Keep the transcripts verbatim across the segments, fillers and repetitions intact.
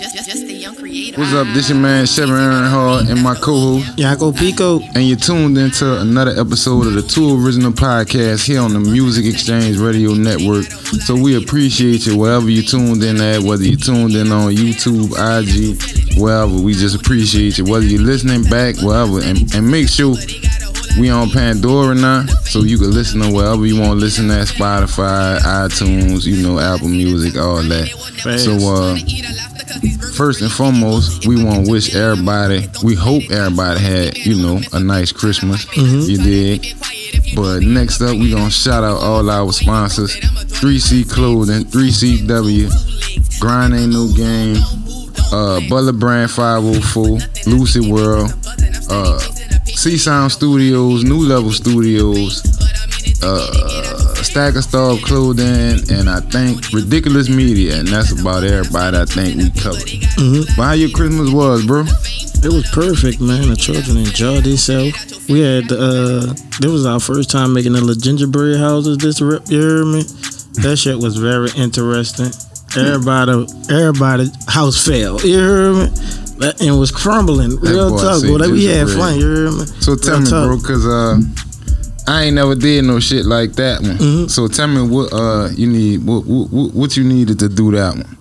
Just, just the young creator. What's up? This your man Shevin Aaron Hall and my co-host Yago Pico, and you're tuned into another episode of the Two Original Podcast here on the Music Exchange Radio Network. So we appreciate you wherever you tuned in at, whether you tuned in on YouTube, I G, wherever. We just appreciate you, whether you're listening back, wherever, and, and make sure we on Pandora now, so you can listen to wherever you want to listen at, Spotify, iTunes, you know, Apple Music, all that. Thanks. So uh first and foremost, we want to wish everybody, we hope everybody had, you know, a nice Christmas. Mm-hmm. You dig? But next up, we going to shout out all our sponsors, three C Clothing, three C W, Grind Ain't No Game, uh, Butler Brand five oh four, Lucid World, uh, C-Sound Studios, New Level Studios, uh... Stack of Star Clothing, and I think Ridiculous Media, and that's about everybody I think we covered. Mm-hmm. But how your Christmas was, bro? It was perfect, man. The children enjoyed themselves. We had, uh, this was our first time making the little gingerbread houses this rip, you hear me? That shit was very interesting. Everybody, everybody's house fell, you hear me? And was crumbling. Real talk, boy. Like, we had fun, you hear me? So tell me, bro, because, uh, I ain't never did no shit like that one. Mm-hmm. So tell me what uh you need, what, what what you needed to do that one.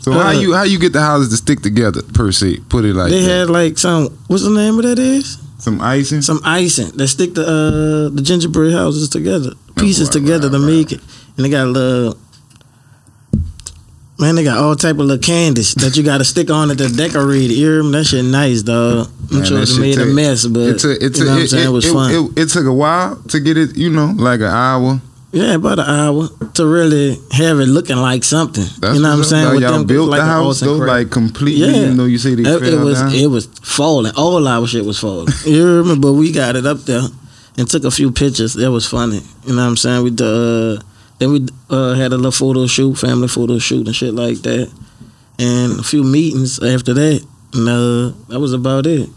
So uh, how you how you get the houses to stick together per se? Put it like they that. had like some what's the name of that is? Some icing. Some icing that stick the uh the gingerbread houses together, pieces right, together right, to right. make it, and they got a little. Man, they got all type of little candies that you got to stick on it to decorate it. You hear me? That shit nice, dog. I'm sure it made take, a mess, but it took, it took, you know what I'm saying? It, it, it was fun. It, it, it took a while to get it, you know, like an hour. Yeah, about an hour to really have it looking like something. That's you know what I'm saying? Like with y'all them, built like the house, though, like completely, yeah. You know, you see they it, it was down. It was falling. All our shit was falling. You remember, but we got it up there and took a few pictures. That was funny. You know what I'm saying? We uh Then we uh, had a little photo shoot, family photo shoot and shit like that. And a few meetings after that. And uh, that was about it.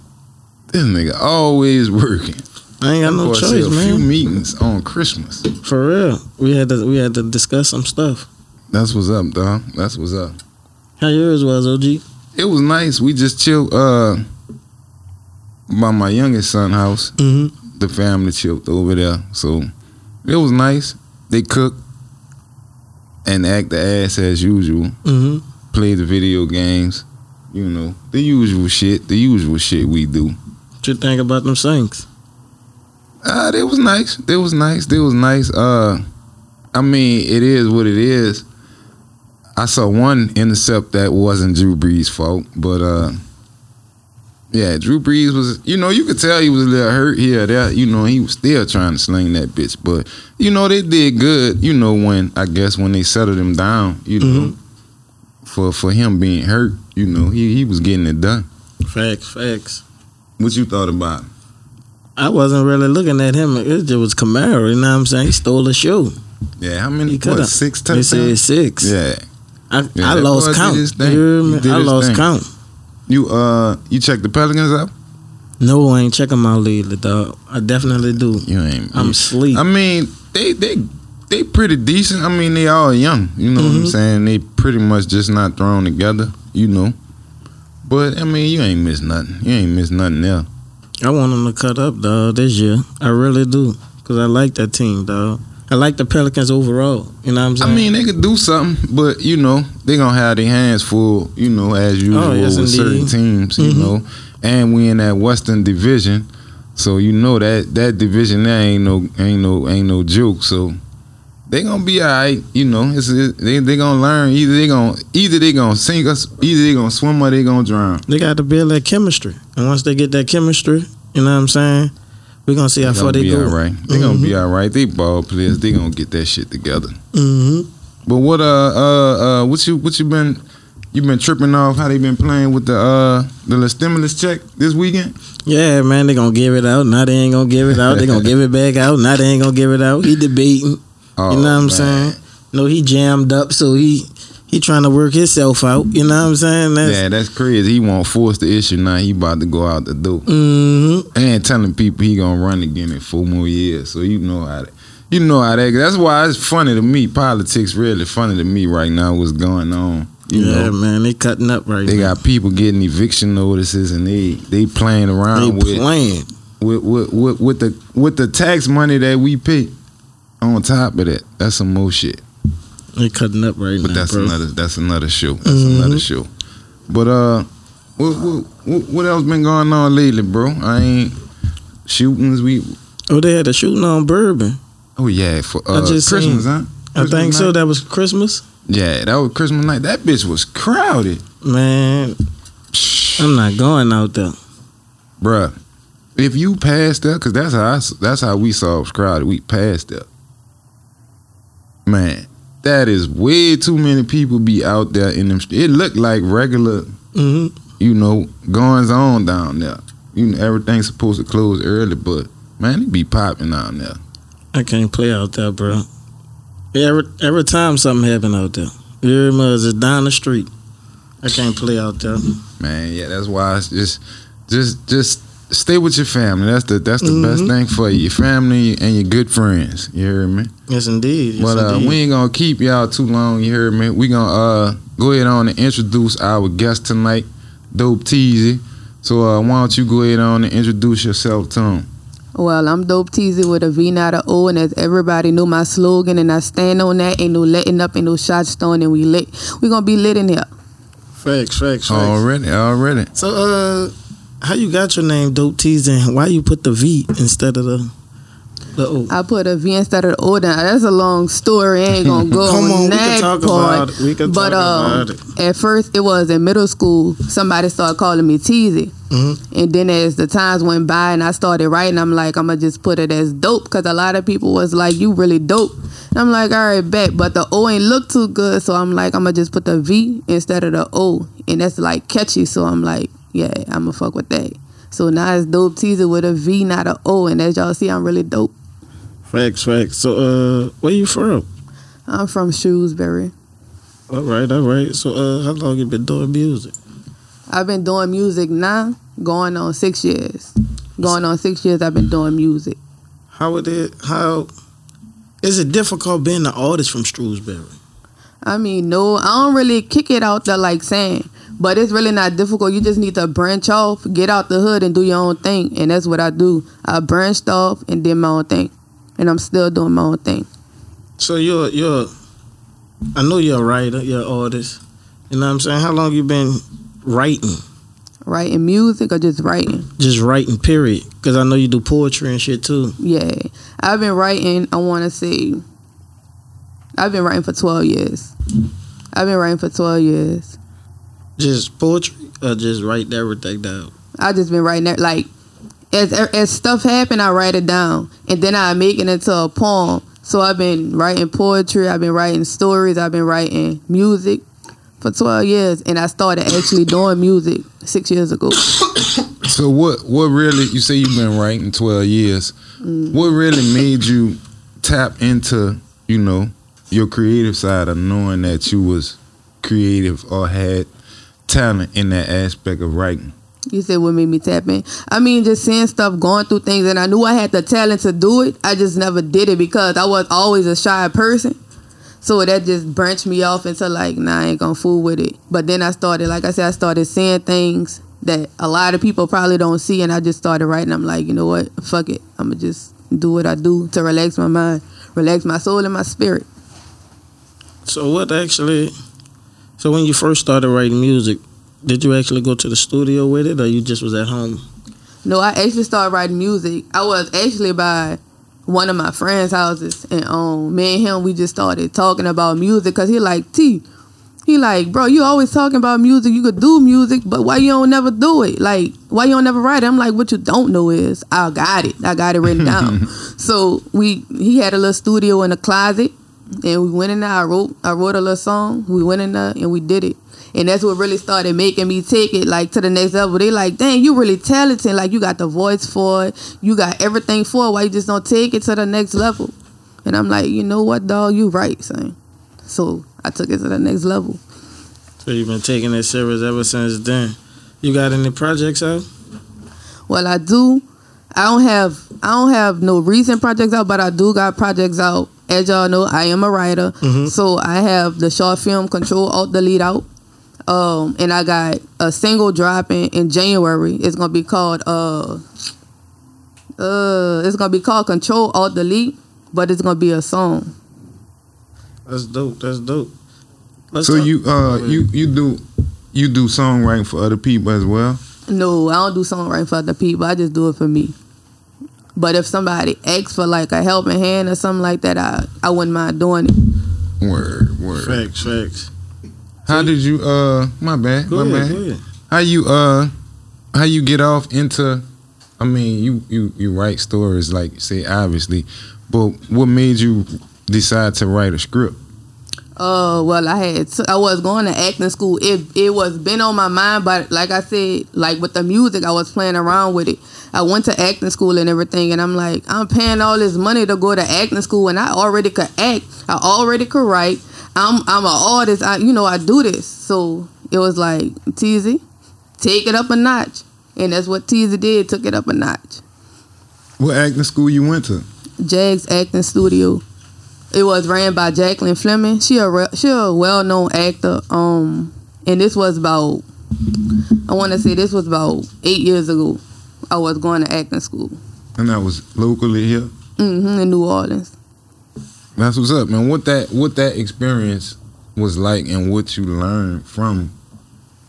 This nigga always working. I ain't got no choice, man. A few meetings on Christmas. For real. We had to we had to discuss some stuff. That's what's up, dog. That's what's up. How yours was, O G? It was nice. We just chilled uh, by my youngest son's house. Mm-hmm. The family chilled over there. So it was nice. They cooked. And act the ass as usual. Mm-hmm. Play the video games, you know, the usual shit, the usual shit we do. What you think about them things? Uh, they was nice. They was nice. They was nice. Uh, I mean, it is what it is. I saw one intercept that wasn't Drew Brees' fault, but uh, yeah, Drew Brees was. You know, you could tell he was a little hurt here or there. You know, he was still trying to sling that bitch, but. You know, they did good, you know, when, I guess, when they settled him down, you know, mm-hmm. for, for him being hurt, you know, he, he was getting it done. Facts, facts. What you thought about him? I wasn't really looking at him. It just was Camaro, you know what I'm saying? He stole a shoe. Yeah, how many, what, six touchdowns? They said six. Yeah. I, yeah, I lost count. You hear me? I lost thing. count. You, uh, you checked the Pelicans out? No, I ain't checking my leader, dog. I definitely do. You ain't. I'm asleep. I mean... They they they pretty decent. I mean, they all young. You know mm-hmm. what I'm saying? They pretty much just not thrown together, you know. But, I mean, you ain't miss nothing. You ain't miss nothing else. I want them to cut up, dog, this year. I really do. Because I like that team, dog. I like the Pelicans overall. You know what I'm saying? I mean, they could do something, but, you know, they going to have their hands full, you know, as usual oh, yes, with indeed. certain teams, mm-hmm. you know. And we in that Western Division. So you know that that division there ain't no ain't no ain't no joke. So they gonna be all right, you know. It's, it, they they gonna learn. Either they gonna either they gonna sink us, either they gonna swim or they gonna drown. They got to build that chemistry, and once they get that chemistry, you know what I'm saying, we are gonna see how far they go. All right, they mm-hmm. gonna be all right. They ball players. They gonna get that shit together. Mm-hmm. But what uh uh uh what you what you been? You been tripping off how they been playing with the uh, the little stimulus check this weekend? Yeah, man, they gonna give it out. Now they ain't gonna give it out. They gonna give it back out. Now they ain't gonna give it out. He debating. Oh, you know what I'm man. saying? No, he jammed up, so he he trying to work himself out. You know what I'm saying? That's, yeah, that's crazy. He won't force the issue now. He about to go out the door. Mm-hmm. And telling people he gonna run again in four more years. So you know how that. You know how that. That's why it's funny to me. Politics really funny to me right now. What's going on? You yeah, know, man, they cutting up right they now. They got people getting eviction notices, and they they playing around they with playing with with, with with the with the tax money that we pay. On top of that, that's some more shit. They cutting up right but now, but that's bro. another that's another show. That's mm-hmm. another show. But uh, what what what else been going on lately, bro? I ain't shootings. We oh, they had a shooting on Bourbon. Oh yeah, for uh, Christmas, seen, huh? Christmas I think night? so. That was Christmas. Yeah, that was Christmas night. That bitch was crowded. Man, I'm not going out there, bruh. If you passed up, cause that's how I, that's how we saw it was crowded. We passed up. Man, that is way too many people be out there in them. It looked like regular, mm-hmm. you know, goings on down there. You know, everything's supposed to close early, but man, it be popping down there. I can't play out there, bro. Every every time something happen out there, very much it's down the street. I can't play out there, man. Yeah, that's why it's just, just, just stay with your family. That's the that's the mm-hmm. best thing for you, your family and your good friends. You hear me? Yes, indeed. Yes, but uh, indeed. we ain't gonna keep y'all too long. You hear me? We gonna uh, go ahead on and introduce our guest tonight, Dope Teezy. So uh, why don't you go ahead on and introduce yourself to him? Well, I'm Dope Teezy with a V, not a O, and as everybody know my slogan, and I stand on that. Ain't no letting up, ain't no shots thrown, and we lit. We gonna be lit in here. Facts, facts, facts. Already, already. So, uh, how you got your name, Dope Teezy, and why you put the V instead of the, the O? I put a V instead of the O. Now, that's a long story. I ain't gonna go Come on, on that we can talk part. About it. We can but, talk um, about it. At first, it was in middle school. Somebody started calling me Teezy. Mm-hmm. And then as the times went by and I started writing, I'm like, I'm going to just put it as dope, because a lot of people was like, you really dope. And I'm like, all right, bet. But the O ain't look too good, so I'm like, I'm going to just put the V instead of the O. And that's like catchy, so I'm like, yeah, I'm going to fuck with that. So now it's Dope Teezy with a V, not an O. And as y'all see, I'm really dope. Facts, facts. So uh, where you from? I'm from Shrewsbury. All right, all right. So uh, how long you been doing music? I've been doing music now, going on six years. Going on six years, I've been doing music. How would it? How is it difficult being an artist from Shrewsbury? I mean, no, I don't really kick it out there like saying, but it's really not difficult. You just need to branch off, get out the hood, and do your own thing. And that's what I do. I branched off and did my own thing, and I'm still doing my own thing. So you're you're, I know you're a writer, you're an artist. You know what I'm saying? How long you been writing? Writing music or just writing? Just writing, period. Because I know you do poetry and shit too. Yeah. I've been writing, I want to say, I've been writing for twelve years. I've been writing for twelve years. Just poetry or just write everything down? I just been writing, like, as, as stuff happen, I write it down. And then I make it into a poem. So I've been writing poetry, I've been writing stories, I've been writing music for twelve years, and I started actually doing music six years ago. So what what really, you say you've been writing twelve years, mm. what really made you tap into, you know, your creative side of knowing that you was creative or had talent in that aspect of writing? You said what made me tap in? I mean, just seeing stuff, going through things, and I knew I had the talent to do it. I just never did it because I was always a shy person. So that just branched me off into like, nah, I ain't gonna fool with it. But then I started, like I said, I started seeing things that a lot of people probably don't see, and I just started writing. I'm like, you know what? Fuck it. I'm gonna just do what I do to relax my mind, relax my soul and my spirit. So what actually, so when you first started writing music, did you actually go to the studio with it, or you just was at home? No, I actually started writing music. I was actually by one of my friends' houses, and um, me and him, we just started talking about music, because he like, T, he like, bro, you always talking about music, you could do music, but why you don't never do it? Like, why you don't never write it? I'm like, what you don't know is, I got it. I got it written down. So we, he had a little studio in a closet, and we went in there, I wrote, I wrote a little song, we went in there, and we did it. And that's what really started making me take it like to the next level. They like, dang, you really talented. Like, you got the voice for it. You got everything for it. Why you just don't take it to the next level? And I'm like, you know what, dog? You right, son. So I took it to the next level. So you've been taking it serious ever since then. You got any projects out? Well, I do. I don't have I don't have no recent projects out, but I do got projects out. As y'all know, I am a writer. Mm-hmm. So I have the short film Control Alt Delete out. Um, and I got a single dropping in January. It's gonna be called uh uh it's gonna be called Control Alt Delete, but it's gonna be a song. That's dope. That's dope. Let's so talk. you uh you you do you do songwriting for other people as well? No, I don't do songwriting for other people. I just do it for me. But if somebody asks for like a helping hand or something like that, I, I wouldn't mind doing it. Word, word. Facts, facts. How did you uh my bad, go my ahead, bad. How you uh how you get off into I mean, you, you, you write stories like you say obviously, but what made you decide to write a script? Uh, well, I had t- I was going to acting school. It it was been on my mind, but like I said, like with the music, I was playing around with it. I went to acting school and everything, and I'm like, I'm paying all this money to go to acting school, and I already could act. I already could write. I'm I'm an artist. I you know I do this, so it was like Teezy, take it up a notch, and that's what Teezy did. Took it up a notch. What acting school you went to? Jag's Acting Studio. It was ran by Jacqueline Fleming. She a re- she a well known actor. Um, and this was about I want to say this was about eight years ago. I was going to acting school. And that was locally here. Mm-hmm. In New Orleans. That's what's up, man. What that what that experience was like, and what you learned from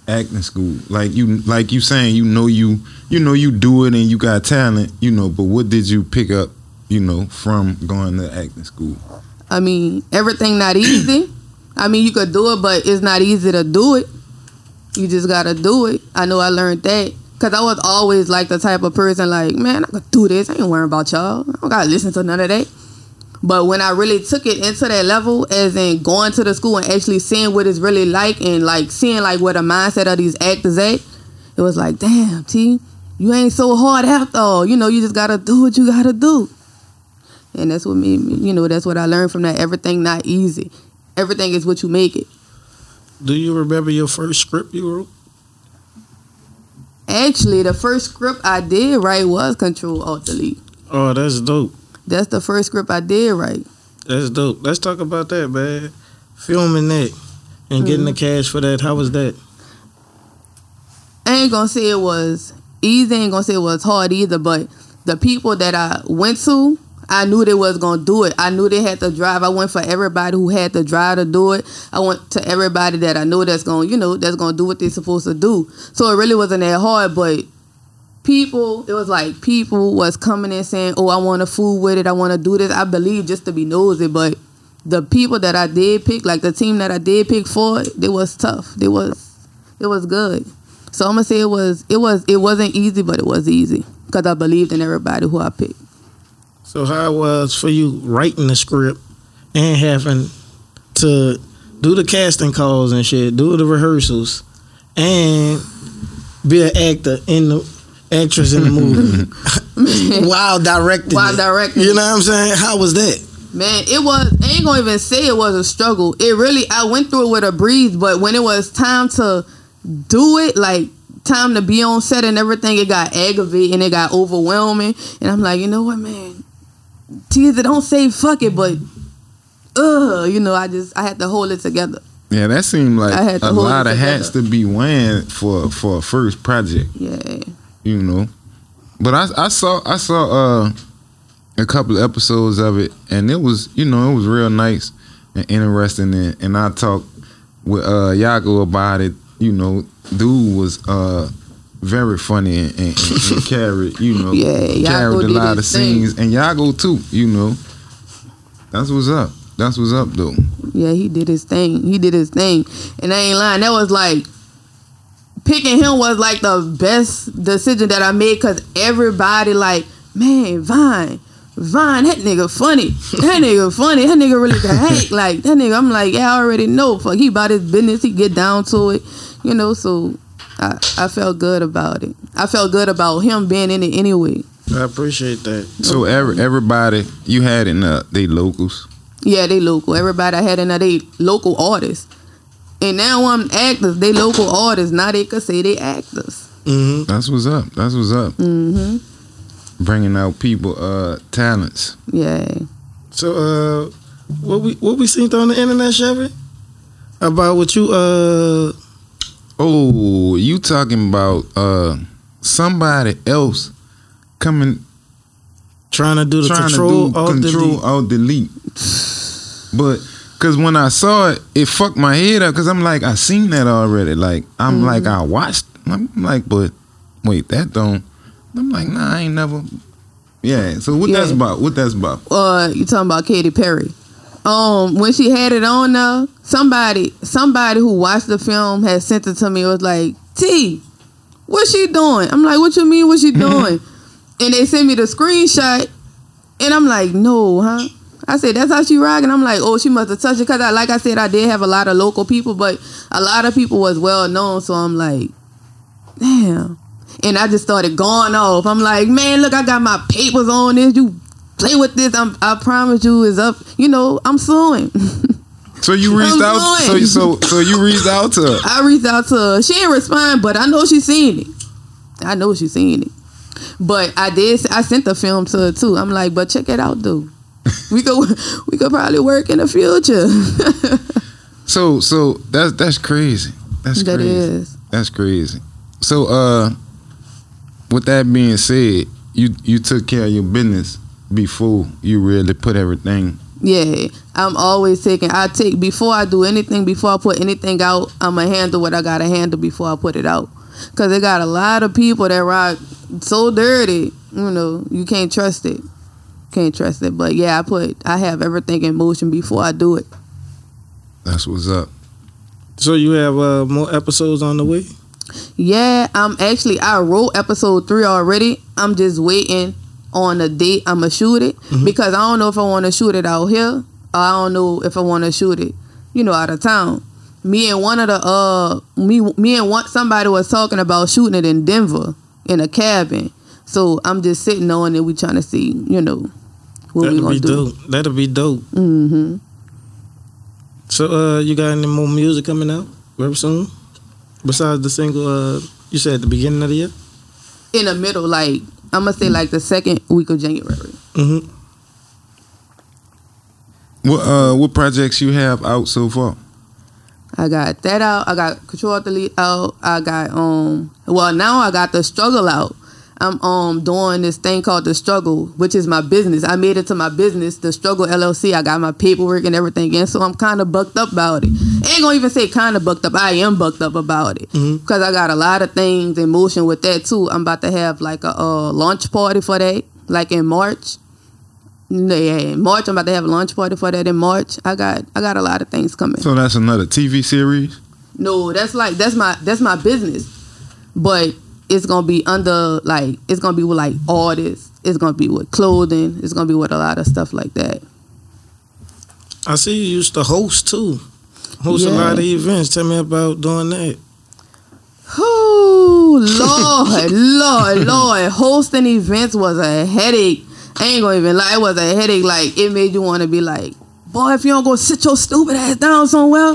acting school. Like you like you saying you know you you know you do it and you got talent, you know. But what did you pick up, you know, from going to acting school? I mean, everything not easy. I mean, you could do it, but it's not easy to do it. You just gotta do it. I know I learned that. Because I was always like the type of person like, man, I could do this. I ain't worrying about y'all. I don't gotta listen to none of that. But when I really took it into that level, as in going to the school and actually seeing what it's really like and like seeing like where the mindset of these actors at, it was like, damn, T, you ain't so hard after all. You know, you just gotta do what you gotta do. And that's what made me, you know, that's what I learned from that. Everything not easy. Everything is what you make it. Do you remember your first script you wrote? Actually, the first script I did write was Control Alt Delete. Oh, that's dope. That's the first script I did write. That's dope. Let's talk about that, man. Filming that and getting mm-hmm. the cash for that. How was that? I ain't gonna say it was easy. I ain't gonna say it was hard either. But the people that I went to, I knew they was going to do it. I knew they had to drive. I went for everybody who had to drive to do it. I went to everybody that I know that's going to, you know, that's going to do what they're supposed to do. So it really wasn't that hard, but people, it was like people was coming in saying, oh, I want to fool with it. I want to do this. I believe just to be nosy, but the people that I did pick, like the team that I did pick for, they was tough. They was, it was good. So I'm going to say it was, it was, it wasn't easy, but it was easy because I believed in everybody who I picked. So how it was for you writing the script and having to do the casting calls and shit, do the rehearsals, and be an actor in the actress in the movie while directing. While directing, it. You know what I'm saying? How was that? Man, it was. I ain't gonna even say it was a struggle. It really, I went through it with a breeze. But when it was time to do it, like. Time to be on set and everything, it got aggravating, it got overwhelming, and I'm like, you know what, man, Teezy don't say fuck it, but uh, you know, I just I had to hold it together. Yeah, that seemed like I had to a hold lot it of hats to be wearing for for a first project. Yeah, you know, but I I saw I saw uh a couple of episodes of it, and it was you know it was real nice and interesting, and, and I talked with uh Yago about it. You know, dude was uh, very funny and, and, and carried, you know, yeah, carried a lot of thing. scenes. And Yago too, you know. That's what's up. That's what's up, though. Yeah, he did his thing. He did his thing. And I ain't lying. That was like, picking him was like the best decision that I made because everybody like, man, Vine, Vine, that nigga funny. That nigga funny. That nigga really can hate. Like, that nigga, I'm like, yeah, I already know. Fuck, he about his business. He get down to it. You know, so I, I felt good about it. I felt good about him being in it anyway. I appreciate that. So every, everybody you had in uh, they locals? Yeah, they local. Everybody I had in uh, they local artists. And now I'm actors. They local artists. Now they could say they actors. Mm-hmm. That's what's up. That's what's up. Mm-hmm. Bringing out people uh, talents. Yeah. So uh, what we what we seen on the internet, Shevin? About what you... uh. Oh, you talking about uh, somebody else coming trying to do the trying control, to do alt control delete. Alt delete. But because when I saw it, it fucked my head up because I'm like, I seen that already. Like I'm mm-hmm. like I watched. I'm like, but wait, that don't. I'm like, nah, I ain't never. Yeah. So what yeah. that's about? What that's about? Uh, you talking about Katy Perry? Um, when she had it on though, somebody, somebody who watched the film had sent it to me. It was like, T, what's she doing? I'm like, what you mean? What she doing? And they sent me the screenshot, and I'm like, no, huh? I said, that's how she rocking. I'm like, oh, she must have touched it because, I, like I said, I did have a lot of local people, but a lot of people was well known. So I'm like, damn. And I just started going off. I'm like, man, look, I got my papers on this. You play with this, I'm, I promise you is up. You know, I'm suing. So you reached I'm out. So, so so you reached out to her. I reached out to her. She didn't respond, but I know she seen it. I know she seen it. But I did. I sent the film to her too. I'm like, but check it out, dude. We could we could probably work in the future. so so that's that's crazy. That's crazy. That is. That's crazy. So uh, with that being said, you you took care of your business before you really put everything. Yeah, I'm always taking. I take before I do anything. Before I put anything out, I'ma handle what I gotta handle before I put it out. Cause they got a lot of people that rock so dirty. You know, you can't trust it. Can't trust it. But yeah, I put. I have everything in motion before I do it. That's what's up. So you have uh, more episodes on the way? Yeah, I'm actually. I wrote episode three already. I'm just waiting on a date. I'ma shoot it mm-hmm. because I don't know if I want to shoot it out here. Or I don't know if I want to shoot it, you know, out of town. Me and one of the uh, me me and one somebody was talking about shooting it in Denver in a cabin. So I'm just sitting on it. We trying to see, you know, what That'll we gonna be do. Dope. That'll be dope. Mm-hmm. So uh, you got any more music coming out very soon? Besides the single, uh, you said at the beginning of the year. In the middle, like. I'm going to say like the second week of January. Mm-hmm. What uh, what projects you have out so far? I got that out. I got Control Alt Delete out. I got, um. well, now I got The Struggle out. I'm um doing this thing called The Struggle, which is my business. I made it to my business, The Struggle L L C. I got my paperwork and everything in, so I'm kind of bucked up about it. I ain't going to even say kind of bucked up. I am bucked up about it because mm-hmm. I got a lot of things in motion with that, too. I'm about to have, like, a uh, launch party for that, like, in March. Yeah, in March. I'm about to have a launch party for that in March. I got I got a lot of things coming. So that's another T V series? No, that's, like, that's my that's my business, but... It's gonna be under like it's gonna be with like artists. It's gonna be with clothing. It's gonna be with a lot of stuff like that. I see you used to host too. Host yeah. a lot of events. Tell me about doing that. Oh Lord, Lord, Lord! Hosting events was a headache. I ain't gonna even lie. It was a headache. Like it made you want to be like, boy, if you don't go sit your stupid ass down somewhere,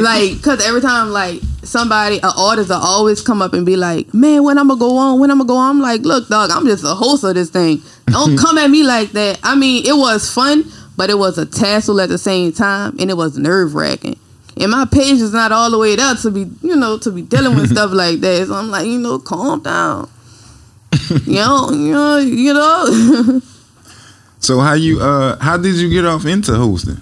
like, cause every time like. Somebody, an artist will always come up and be like, man, when I'm going to go on, when I'm going to go on? I'm like, look, dog, I'm just a host of this thing. Don't come at me like that. I mean, it was fun, but it was a tassel at the same time, and it was nerve-wracking. And my page is not all the way there to be, you know, to be dealing with stuff like that. So I'm like, you know, calm down. you know, you know, you know. So how you, uh, how did you get off into hosting?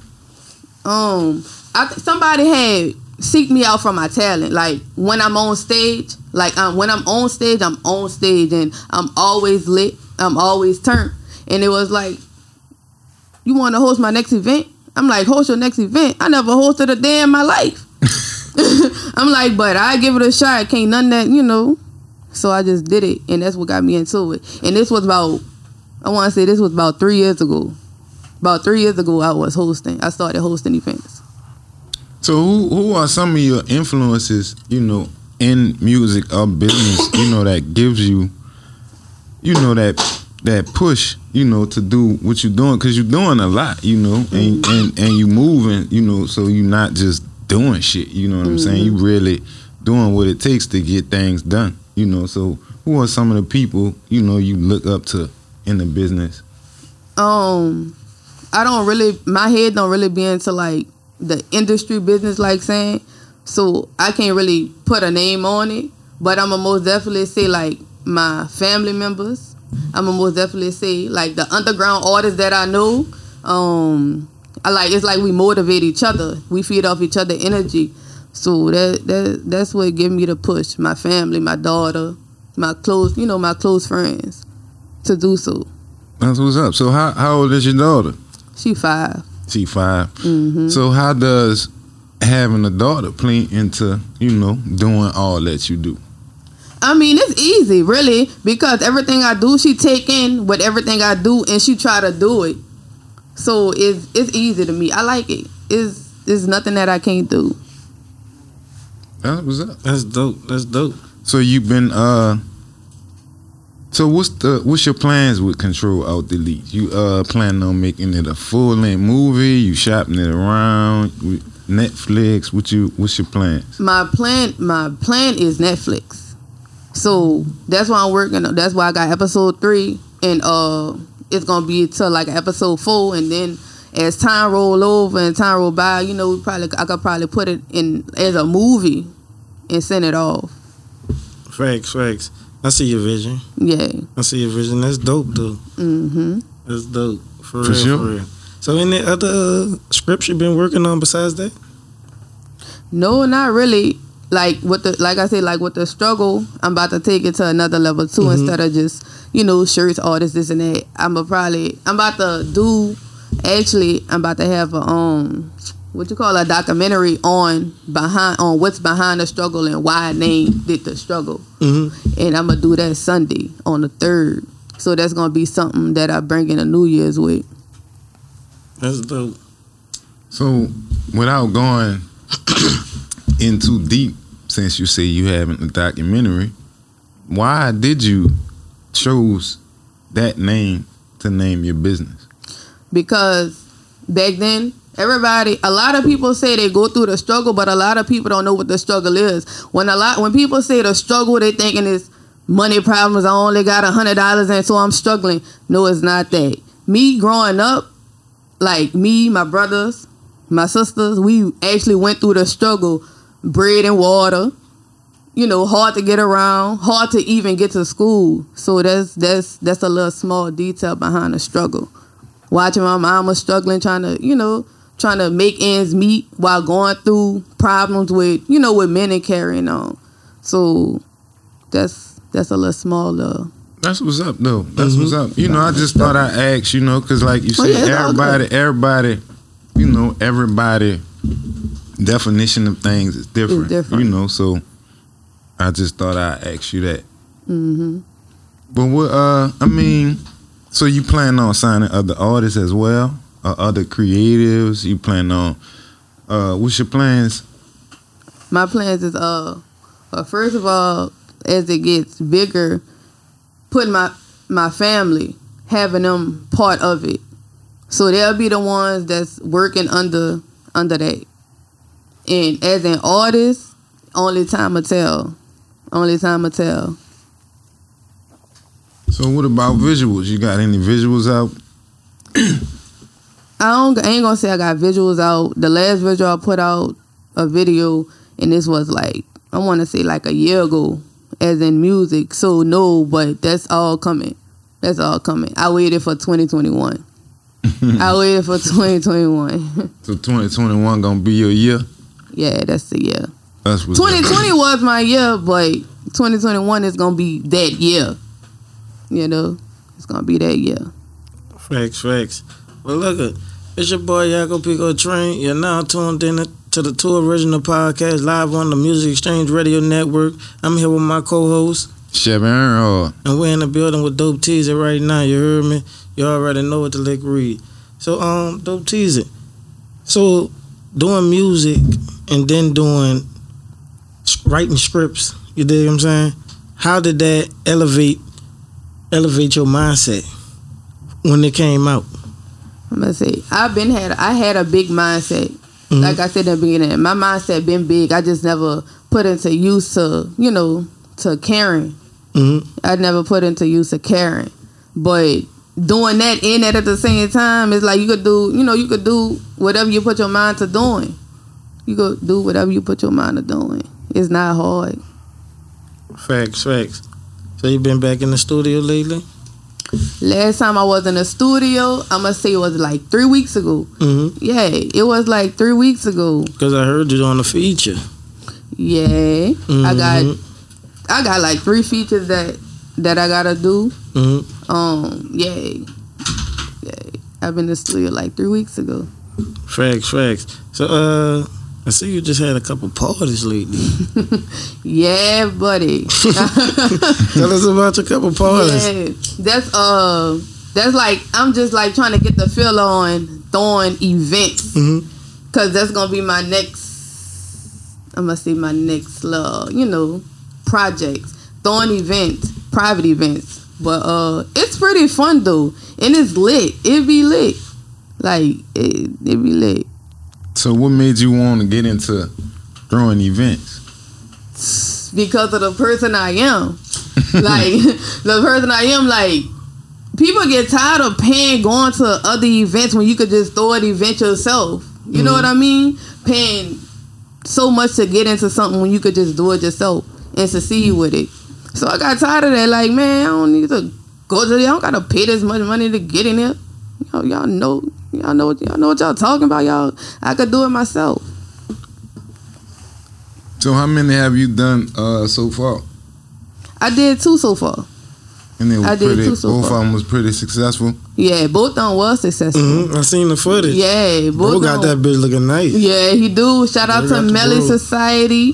Um, I th- somebody had... seek me out for my talent. Like when I'm on stage, like um, when I'm on stage, I'm on stage and I'm always lit. I'm always turned. And it was like, you want to host my next event? I'm like, host your next event. I never hosted a day in my life. I'm like, but I give it a shot. Can't none that, you know. So I just did it. And that's what got me into it. And this was about, I want to say this was about three years ago. About three years ago, I was hosting. I started hosting events. So who who are some of your influences, you know, in music or business, you know, that gives you, you know, that that push, you know, to do what you're doing? Because you're doing a lot, you know, and, and, and you're moving, you know, so you're not just doing shit, you know what I'm mm-hmm. saying? You really doing what it takes to get things done, you know. So who are some of the people, you know, you look up to in the business? Um, I don't really, my head don't really be into, like, the industry business like saying So I can't really put a name on it, but I'm going to most definitely say, like, my family members. I'm going to most definitely say, like, the underground artists that I know. Um, I like It's like we motivate each other. We feed off each other energy. So that that that's what gave me the push. My family, my daughter, my close, you know, my close friends to do so. That's what's up. So how, how old is your daughter? She five. She five. Mm-hmm. So how does having a daughter play into, you know, doing all that you do? I mean, it's easy, really, because everything I do, she take in with everything I do, and she try to do it. So it's it's easy to me. I like it. It's it's nothing that I can't do. That was up. That's dope. That's dope. So you've been uh. So what's the what's your plans with Control Alt Delete? You uh planning on making it a full length movie? You shopping it around? Netflix? What you what's your plan? My plan my plan is Netflix. So that's why I'm working on. That's why I got episode three, and uh. It's gonna be till like episode four, and then as time roll over and time roll by, you know, probably I could probably put it in as a movie and send it off. Facts, facts. I see your vision. Yeah, I see your vision. That's dope, though. Mm-hmm. That's dope for, for real. Sure. For real. So, any other scripts you've been working on besides that? No, not really. Like with the, like I said, like with the struggle, I'm about to take it to another level too. Mm-hmm. Instead of just, you know, shirts, artists, this and that. I'm a probably, I'm about to do. Actually, I'm about to have a um, what you call a documentary on behind on what's behind the struggle and why I named it The Struggle. Mm-hmm. And I'm gonna do that Sunday on the third. So that's gonna be something that I bring in a New Year's with. That's dope. So without going in too deep, since you say you haven't a documentary, why did you chose that name to name your business? Because back then, everybody, a lot of people say they go through the struggle, but a lot of people don't know what the struggle is. When a lot, when people say the struggle, they thinking it's money problems. I only got a hundred dollars, and so I'm struggling. No, it's not that. Me growing up, like me, my brothers, my sisters, we actually went through the struggle. Bread and water, you know, hard to get around, hard to even get to school. So that's that's that's a little small detail behind the struggle. Watching my mama struggling, trying to, you know, trying to make ends meet while going through problems with, you know, with men and carrying on. So that's that's a little smaller. That's what's up, though. That's mm-hmm. what's up. You know, I just thought I'd ask, you know, because like you said, oh, yeah, everybody, everybody, you know, everybody. Definition of things is different, different, you know. So I just thought I'd ask you that. Mm-hmm. But what? Uh, I mean, so you plan on signing other artists as well, or other creatives? You plan on? Uh, what's your plans? My plans is uh, uh, first of all, as it gets bigger, putting my my family, having them part of it, so they'll be the ones that's working under under that. And as an artist, only time will tell. Only time will tell. So what about visuals? You got any visuals out? I don't. I ain't gonna say I got visuals out. The last visual I put out a video, and this was like I want to say like a year ago, as in music. So no, but that's all coming. That's all coming. I waited for twenty twenty-one. I waited for twenty twenty-one. So twenty twenty-one gonna be your year. Yeah, that's the year. That's what twenty twenty was my year, but twenty twenty-one is gonna be that year. You know, it's gonna be that year. Facts, facts. Well, look, it's your boy Yago Pico Train. You're now tuned in to the Two Original Podcast live on the Music Exchange Radio Network. I'm here with my co-host Shevin Aaron Hall, and we're in the building with Dope Teezy right now. You heard me. You already know what the lick read. So, um, Dope Teezy. So, doing music. And then doing writing scripts, you dig what I'm saying? How did that elevate elevate your mindset when it came out? I'm gonna say I've been had I had a big mindset. Mm-hmm. Like I said in the beginning, my mindset been big. I just never put into use to you know to caring. Mm-hmm. I never put into use to caring, but doing that and that at the same time, it's like you could do you know you could do whatever you put your mind to doing. You go do whatever you put your mind to doing. It's not hard. Facts, facts. So you been back in the studio lately? Last time I was in the studio, I'm going to say it was like three weeks ago. Mm-hmm. Yeah, it was like three weeks ago. Because I heard you on the feature. Yeah. Mm-hmm. I got I got like three features that, that I got to do. Mm-hmm. Um, yeah. yeah. I've been in the studio like three weeks ago. Facts, facts. So, uh... I see you just had a couple parties lately. Yeah, buddy. Tell us about your couple parties. Yeah, that's uh, that's like I'm just like trying to get the feel on throwing events, mm-hmm. cause that's gonna be my next. I'm gonna see my next little, you know, projects, throwing events, private events. But uh, it's pretty fun though, and it's lit. It be lit, like it, it be lit. So what made you want to get into throwing events? Because of the person I am. Like, the person I am, like, people get tired of paying going to other events when you could just throw an event yourself. You mm-hmm. know what I mean? Paying so much to get into something when you could just do it yourself and succeed mm-hmm. with it. So I got tired of that. Like, man, I don't need to go to the, I don't got to pay this much money to get in there. Y'all, y'all know... Y'all know, y'all know what y'all talking about, y'all. I could do it myself. So how many have you done uh, so far? I did two so far. And they were I pretty, did two so both far. Of them was pretty successful. Yeah, both of them was successful. Mm-hmm. I seen the footage. Yeah, both bro got them. That bitch looking nice. Yeah, he do. Shout out bro to Melly Society.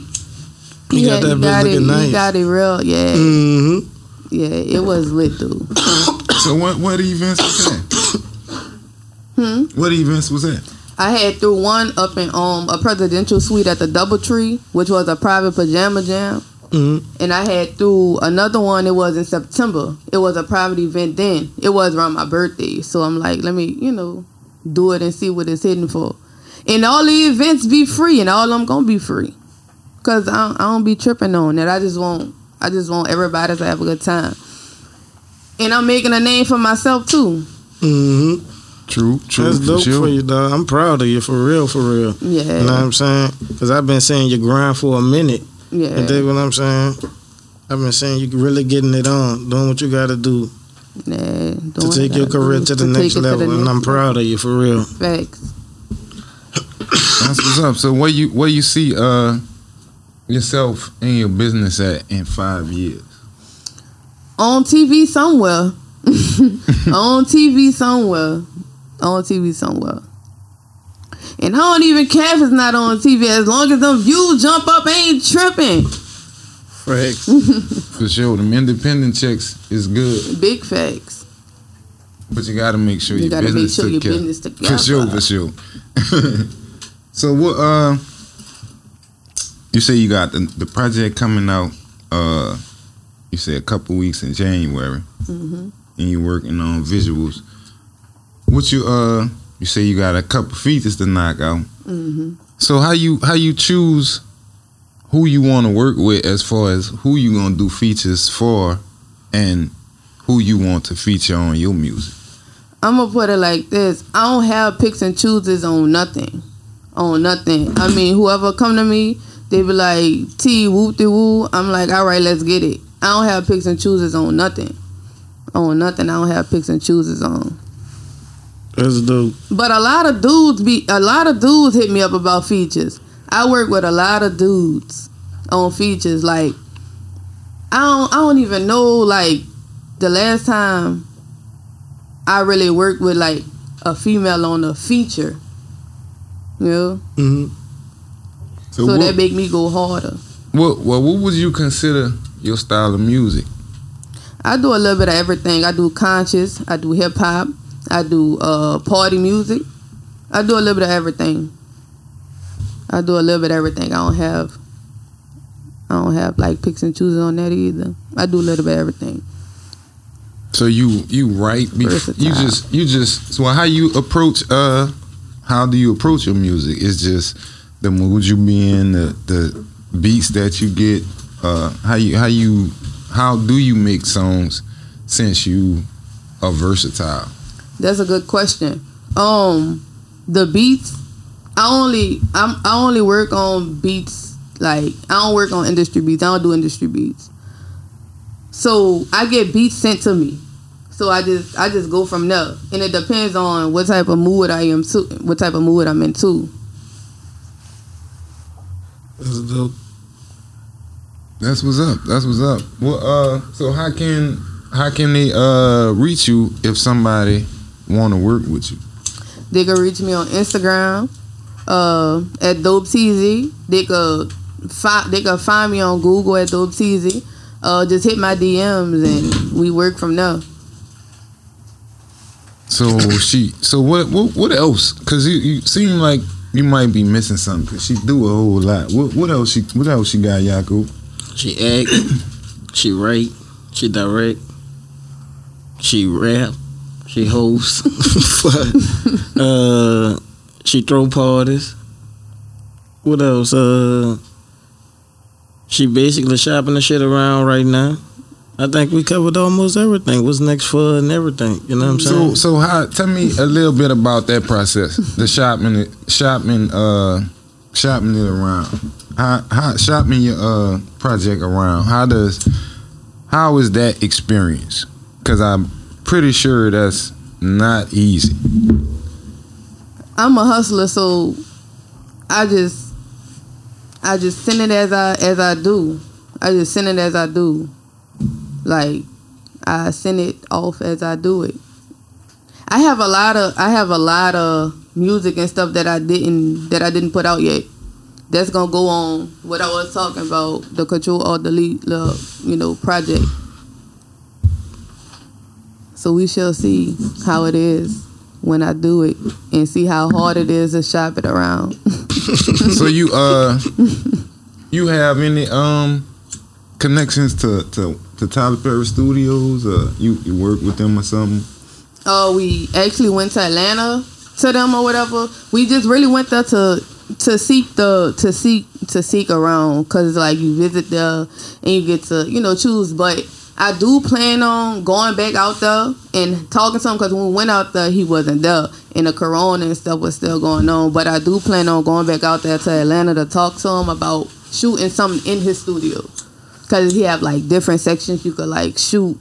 He, he got had, that he bitch got looking it, nice. He got it real. Yeah. Mm-hmm. Yeah, it was lit though. So what what events was that? Hmm? What events was that? I had through one up in um a presidential suite at the DoubleTree, which was a private pajama jam. Mm-hmm. And I had through another one. It was in September. It was a private event then. It was around my birthday. So I'm like, let me, you know, do it and see what it's hidden for. And all the events be free, and all of them gonna be free. Cause I don't, I don't be tripping on that. I just want I just want everybody to have a good time. And I'm making a name for myself too. Mm-hmm. True, true. That's dope for, for you, dog. I'm proud of you, for real, for real. Yeah. You know what I'm saying? Because I've been seeing you grind for a minute. Yeah. You dig what I'm saying? I've been seeing you really getting it on, doing what you got to do yeah, to take your career to the next level. And I'm proud of you, for real. Facts. That's what's up. So where you where you see uh yourself and your business at in five years? On T V somewhere. On T V somewhere. On T V somewhere. And I don't even care if it's not on T V. As long as them views jump up, I ain't tripping. Facts. For sure. Them independent checks is good. Big facts. But you gotta make sure you your gotta business make sure your care. business together. For sure, for sure. So what uh you say you got the, the project coming out uh you say a couple weeks in January. Mm-hmm. And you're working on visuals. What you uh you say you got a couple features to knock out. Mm-hmm. So how you how you choose who you want to work with as far as who you gonna do features for and who you want to feature on your music? I'm gonna put it like this: I don't have picks and chooses on nothing, on nothing. I mean, whoever come to me, they be like T whoop de woo. I'm like, all right, let's get it. I don't have picks and chooses on nothing, on nothing. I don't have picks and chooses on. That's dope. But a lot of dudes be a lot of dudes hit me up about features. I work with a lot of dudes on features. Like I don't I don't even know like the last time I really worked with like a female on a feature. You know? Mm-hmm. So, so what, that make me go harder. What well what would you consider your style of music? I do a little bit of everything. I do conscious, I do hip hop. I do uh, party music. I do a little bit of everything. I do a little bit of everything. I don't have, I don't have like picks and chooses on that either. I do a little bit of everything. So you you write, Versatile. you just you just. So how you approach? Uh, how do you approach your music? It's just the mood you be in, the the beats that you get. Uh, how you how you how do you make songs since you are versatile? That's a good question. Um, the beats, I only I'm, I only work on beats. Like, I don't work on industry beats. I don't do industry beats. So I get beats sent to me. So I just I just go from there, and it depends on what type of mood I am to, what type of mood I'm into. That's dope. That's what's up. That's what's up. Well, uh, so how can how can they uh reach you if somebody want to work with you? They can reach me on Instagram, uh, at Dope Teezy. They could find they could find me on Google at Dope Teezy. Uh, just hit my D Ms and we work from there. So she, so what? What, what else? Because you, you seem like you might be missing something. Cause she do a whole lot. What, what else? She, what else she got, Yaku? She act, she write, she direct, she rap, she hosts, uh, she throw parties. What else? Uh, she basically shopping the shit around right now. I think we covered almost everything. What's next for and everything? You know what I'm saying? So, so how? Tell me a little bit about that process. The shopping, shopping, uh, shopping it around. How, how shopping your uh project around? How does? How is that experience? Because I'm pretty sure that's not easy. I'm a hustler, so I just, I just send it as I as I do. I just send it as I do. Like, I send it off as I do it. I have a lot of I have a lot of music and stuff that I didn't that I didn't put out yet. That's gonna go on what I was talking about, the Control Alt Delete, uh, you know, project. So we shall see how it is when I do it, and see how hard it is to shop it around. So you uh, you have any um connections to to. To Tyler Perry Studios, uh, you, you work with them or something? Oh, uh, we actually went to Atlanta to them or whatever. We just really went there to to seek the to seek to seek around, because like you visit there and you get to you know choose. But I do plan on going back out there and talking to him, because when we went out there he wasn't there and the corona and stuff was still going on. But I do plan on going back out there to Atlanta to talk to him about shooting something in his studio. Because he have, like, different sections you could, like, shoot.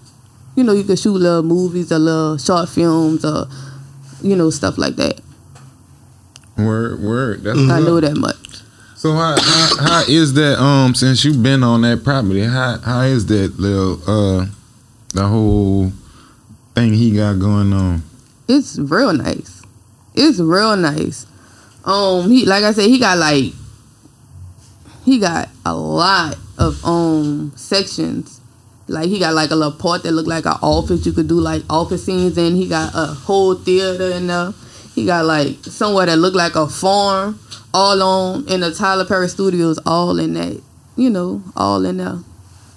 You know, you could shoot little movies or little short films or, you know, stuff like that. Word, word. That's mm-hmm. I know that much. So how, how how is that, um, since you've been on that property, how how is that little, uh, the whole thing he got going on? It's real nice. It's real nice. Um, he like I said, he got, like, he got a lot of um sections. Like, he got like a little part that looked like an office. You could do like office scenes in. He got a whole theater in there. He got like somewhere that looked like a farm, all on in the Tyler Perry Studios, all in that, you know, all in there.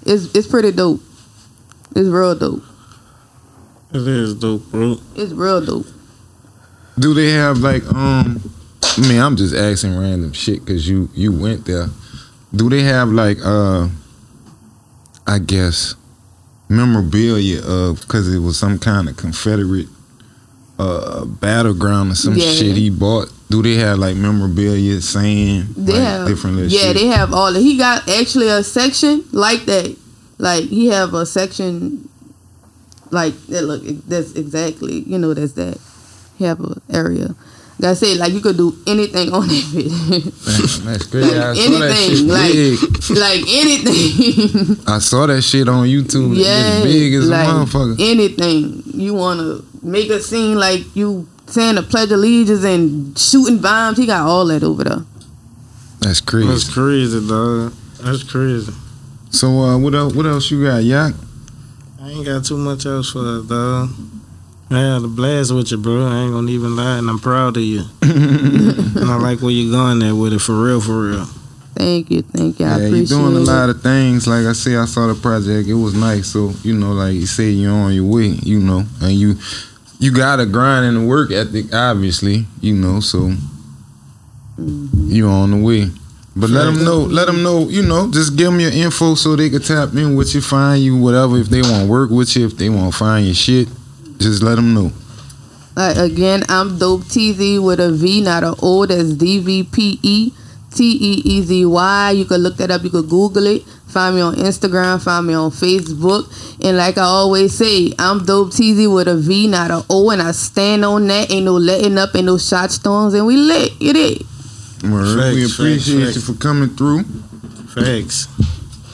It's it's pretty dope. It's real dope. It is dope, bro. It's real dope. Do they have like um? I mean, I'm just asking random shit because you you went there. Do they have like, uh, I guess, memorabilia of, because it was some kind of Confederate uh, battleground or some yeah. shit he bought? Do they have like memorabilia saying they like, have, different little yeah, shit? Yeah, they have all that. He got actually a section like that. Like, he have a section like that. Look, that's exactly, you know, that's that. He have an area. That's it. Like, you could do anything on that bitch. That's crazy. Like, I saw anything. That shit big. Like, like anything. I saw that shit on YouTube. Yeah, it's big as like a motherfucker. Anything. You wanna make a scene like you saying the Pledge of Allegiance and shooting bombs. He got all that over there. That's crazy. That's crazy, dog. That's crazy. So uh, what else? What else you got, Yak? I ain't got too much else for that, dog. I had a blast with you, bro. I ain't gonna even lie, and I'm proud of you. And I like where you're going there with it, for real, for real. Thank you, thank you. I yeah, appreciate it. You're doing a lot of things. Like I said, I saw the project. It was nice. So, you know, like you say, you're on your way, you know. And you you gotta grind and work ethic, obviously, you know, so mm-hmm. you're on the way. But let them know, let them know, you know, just give them your info so they can tap in with you, find you, whatever. If they want to work with you, if they want to find your shit, just let them know. Uh, again, I'm Dope Teezy with a V, not an O. That's D V P E T E E Z Y. You can look that up. You can Google it. Find me on Instagram. Find me on Facebook. And like I always say, I'm Dope Teezy with a V, not an O. And I stand on that. Ain't no letting up. Ain't no shot storms. And we lit. It is. Well, facts, we appreciate facts, you for coming through. Facts.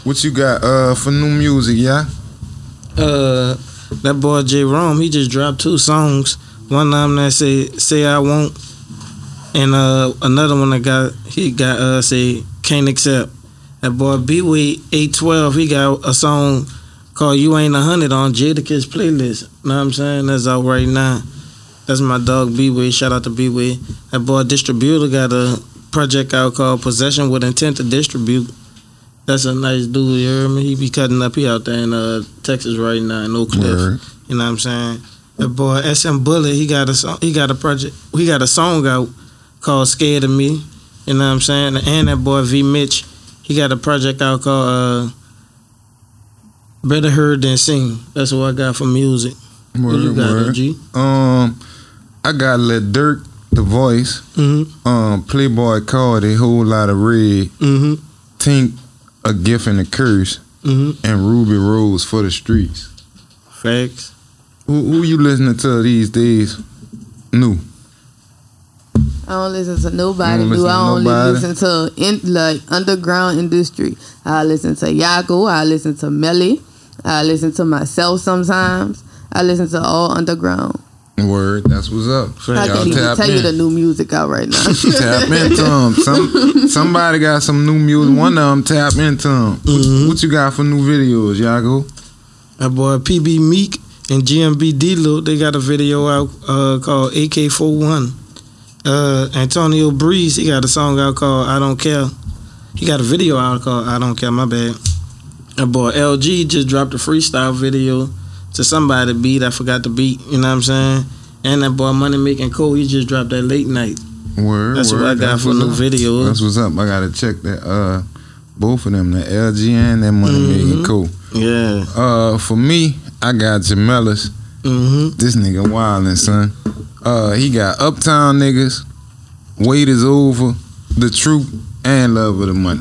What you got uh, for new music, yeah? Uh, that boy J-Rome, he just dropped two songs. One of them that say say I won't, and uh, another one that got he got uh say can't accept. That boy B-Way eight twelve, he got a song called You Ain't a Hundred on Jadakiss playlist. Know what I'm saying? That's out right now. That's my dog B-Way. Shout out to B-Way. That boy Distributor got a project out called Possession with Intent to Distribute. That's a nice dude. You hear me? He be cutting up. He out there in uh, Texas right now in Oak Cliff. Word. You know what I'm saying? That boy S M Bullet, he got a song, he got a project, he got a song out called Scared of Me. You know what I'm saying? And that boy V. Mitch, he got a project out called uh, Better Heard Than Seen. That's what I got for music. Word, what you got, O G? Um, I got Let Dirk, The Voice, mm-hmm. um, Playboy Card, A Whole Lot of Red, mm-hmm. Tink, A Gift and a Curse, mm-hmm. and Ruby Rose, For the Streets. Facts. Who, who you listening to these days? New. I don't listen to nobody new. I only listen to in, like underground industry. I listen to Yago. I listen to Melly. I listen to myself sometimes. I listen to all underground. Word, that's what's up. I y'all can even tell in. You the new music out right now. Tap into them. Some, somebody got some new music. Mm-hmm. One of them tap into them. Mm-hmm. What, what you got for new videos, Yago? That boy P B Meek and G M B D-Lo, they got a video out uh, called A K forty-one. Uh, Antonio Breeze, he got a song out called I Don't Care. He got a video out called I Don't Care, my bad. That boy L G just dropped a freestyle video to somebody beat. I forgot the beat, you know what I'm saying? And that boy Money Making Cole, he just dropped that Late Night. Word, That's word, what I got that's for new videos. That's what's up. I got to check that. Uh, both of them, the L G and that Money mm-hmm. Making Cole. Yeah. Uh, for me, I got Jamelis. Mm-hmm. This nigga wildin', son. Uh, he got Uptown Niggas, Wait Is Over, The Truth, and Love of the Money.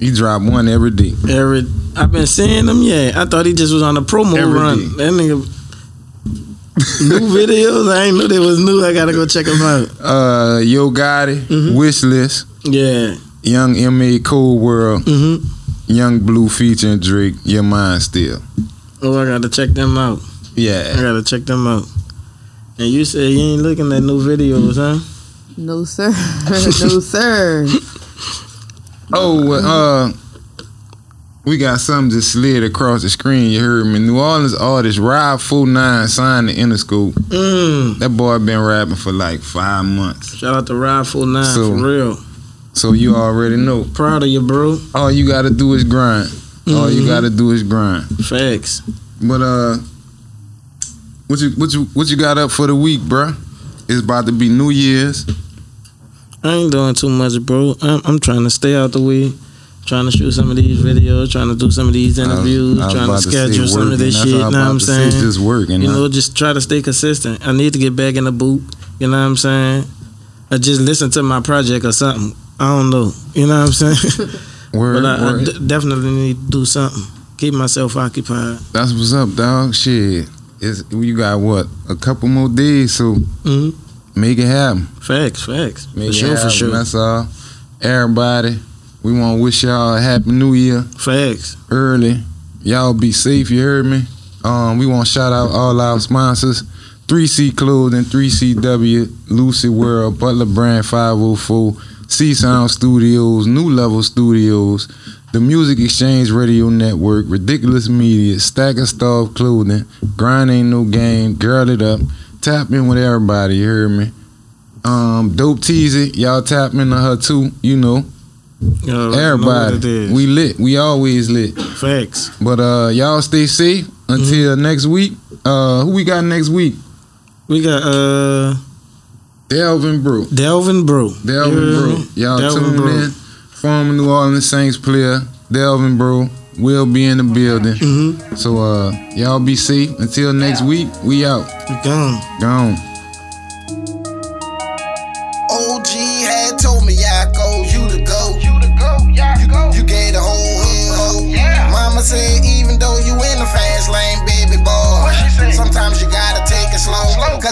He drop one every day. Every I've been seeing him, yeah. I thought he just was on a promo every run. Day. That nigga. New videos? I ain't knew they was new. I gotta go check them out. Uh, Yo Gotti, mm-hmm. Wishlist. Yeah. Young M A Cold World. Mm-hmm. Young Blue featuring Drake, Your Mind Still. Oh, I gotta check them out. Yeah, I gotta check them out. And you said you ain't looking at new videos, huh? No, sir. No, sir. Oh, uh, we got something just slid across the screen. You heard me. New Orleans artist Rob forty-nine signed to Interscope. Mm. That boy been rapping for like five months. Shout out to Rob forty-nine, so, for real. So you already know. Proud of you, bro. All you gotta do is grind. All mm-hmm. you gotta do is grind. Facts. But uh, what you what you what you got up for the week, bro? It's about to be New Year's. I ain't doing too much, bro. I'm, I'm trying to stay out the way, trying to shoot some of these videos, trying to do some of these interviews, I was, I was trying to schedule to some of this shit. You know what I'm saying? Just working. You know, huh? Just try to stay consistent. I need to get back in the boot. You know what I'm saying? I just listen to my project or something. I don't know. You know what I'm saying? Word, but I, word. I d- definitely need to do something. Keep myself occupied. That's what's up, dog. Shit, it's, you got what, a couple more days, so mm-hmm. make it happen. Facts, facts. Make for it sure, happen. For sure. That's all. Everybody, we want to wish y'all a happy New Year. Facts. Early. Y'all be safe. You heard me. Um, we want to shout out all our sponsors: three C Clothing, three C W, Lucid World, Butler Brand five oh four. C-Sound Studios, New Level Studios, the Music Exchange Radio Network, Ridiculous Media, Stack of Starved Clothing, Grind Ain't No Game, Girl It Up. Tap in with everybody, you hear me? Um, Dope Teezy, y'all tap into her too, you know. Yo, everybody, know we lit. We always lit. Facts. But uh, y'all stay safe until mm-hmm. next week. Uh, who we got next week? We got... uh. Delvin Brew. Delvin Brew. Delvin yeah. Brew. Y'all Delvin tune Brew. In. Former New Orleans Saints player, Delvin Brew, will be in the building. Mm-hmm. So, uh, y'all be safe. Until next yeah. week, we out. We gone. Gone.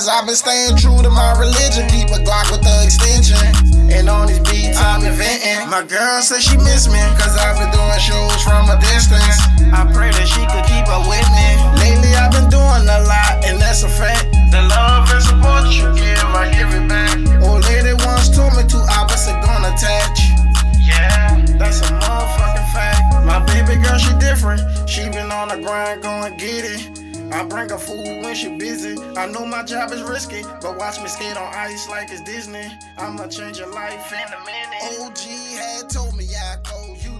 Cause I've been staying true to my religion. Keep a Glock with the extension. And on these beats I've been venting. My girl said she miss me. Cause I've been doing shows from a distance. I pray that she could keep up with me. Lately I've been doing a lot, and that's a fact. The love and support you give, I give it back. Old lady once told me two opposites gonna attach. Yeah, that's a motherfucking fact. My baby girl, she different. She been on the grind, gonna get it. I bring her food when she busy. I know my job is risky, but watch me skate on ice like it's Disney. I'ma change your life in a minute. O G had told me I owe you.